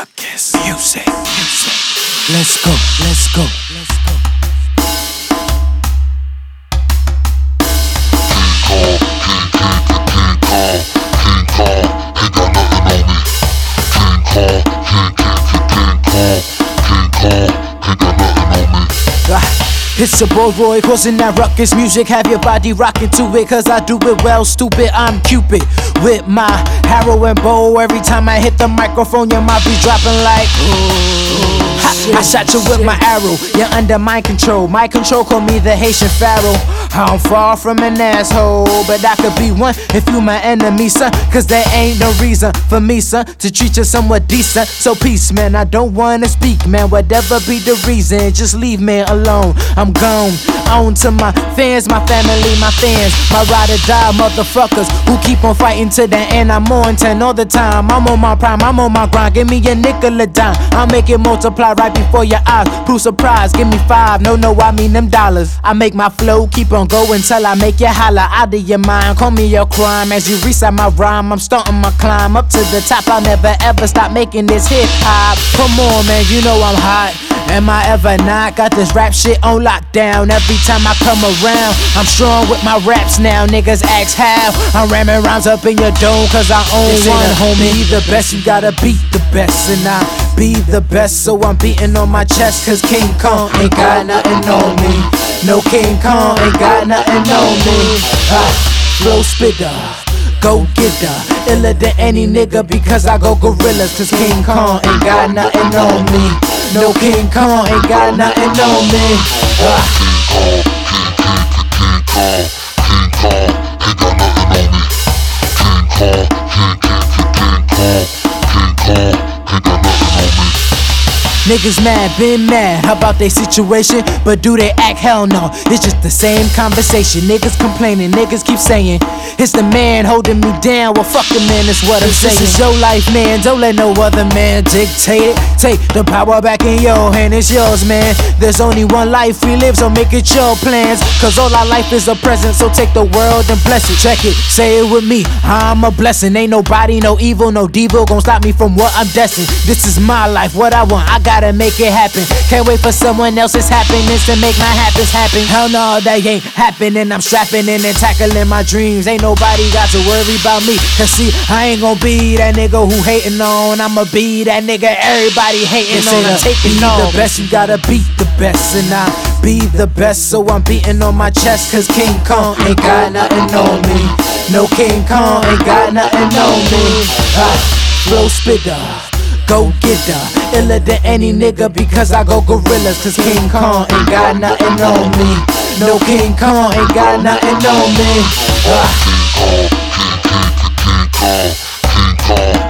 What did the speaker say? Ruckus Music. Let's go, let's go, let's go. It's your boy Roy, causing that ruckus music. Have your body rocking to it, cause I do it well, stupid. I'm Cupid with my arrow and bow. Every time I hit the microphone, your mouth be dropping like ooh. I shot you with my arrow, you're under mind control. Mind control, call me the Haitian Pharaoh. I'm far from an asshole, but I could be one if you my enemy, son. Cause there ain't no reason for me, son, to treat you somewhat decent. So peace, man, I don't wanna speak, man. Whatever be the reason, just leave me alone. I'm gone, on to my fans, my family, my fans, my ride or die motherfuckers who keep on fighting to the end. I'm on 10 all the time, I'm on my prime, I'm on my grind. Give me a nickel or dime, I'll make it multiply right before your eyes. Prove surprise, give me 5, no, I mean them dollars. I make my flow, keep on go until I make you holler out of your mind. Call me your crime as you recite my rhyme. I'm starting my climb up to the top. I'll never ever stop making this hip hop. Come on, man, you know I'm hot. Am I ever not? Got this rap shit on lockdown. Every time I come around, I'm strong with my raps now. Niggas ask how I'm ramming rounds up in your dome, cause I own this one, homie. Be the best, you gotta beat the best. And I be the best, so I'm beating on my chest. Cause King Kong ain't got nothing on me. No, King Kong ain't got nothing on me. Flow spitter, go getter, iller than any nigga because I go gorillas. Cause King Kong ain't got nothing on me. No, King Kong ain't got nothing on me. Niggas mad, been mad about their situation, but do they act? Hell no, it's just the same conversation. Niggas complaining, niggas keep saying, it's the man holding me down. Well, fuck the man, that's what I'm saying. This is your life, man, don't let no other man dictate it. Take the power back in your hand, it's yours, man. There's only one life we live, so make it your plans. Cause all our life is a present, so take the world and bless it. Check it, say it with me, I'm a blessing. Ain't nobody, no evil, no devil gon' stop me from what I'm destined. This is my life, what I want, I got to make it happen. Can't wait for someone else's happiness to make my happiness happen. Hell no, that ain't happening. I'm strapping in and tackling my dreams. Ain't nobody got to worry about me. Cause see, I ain't gon' be that nigga who hating on. I'ma be that nigga everybody hating on. I'm taking on. Be the best, you gotta beat the best. And I be the best, so I'm beating on my chest. Cause King Kong ain't got nothing on me. No, King Kong ain't got nothing on me. Flow spitter, go getter, iller than any nigga because I go gorillas. Cause King Kong ain't got nothing on me. No, King Kong ain't got nothing on me. King Kong, King Kong, King Kong, King Kong.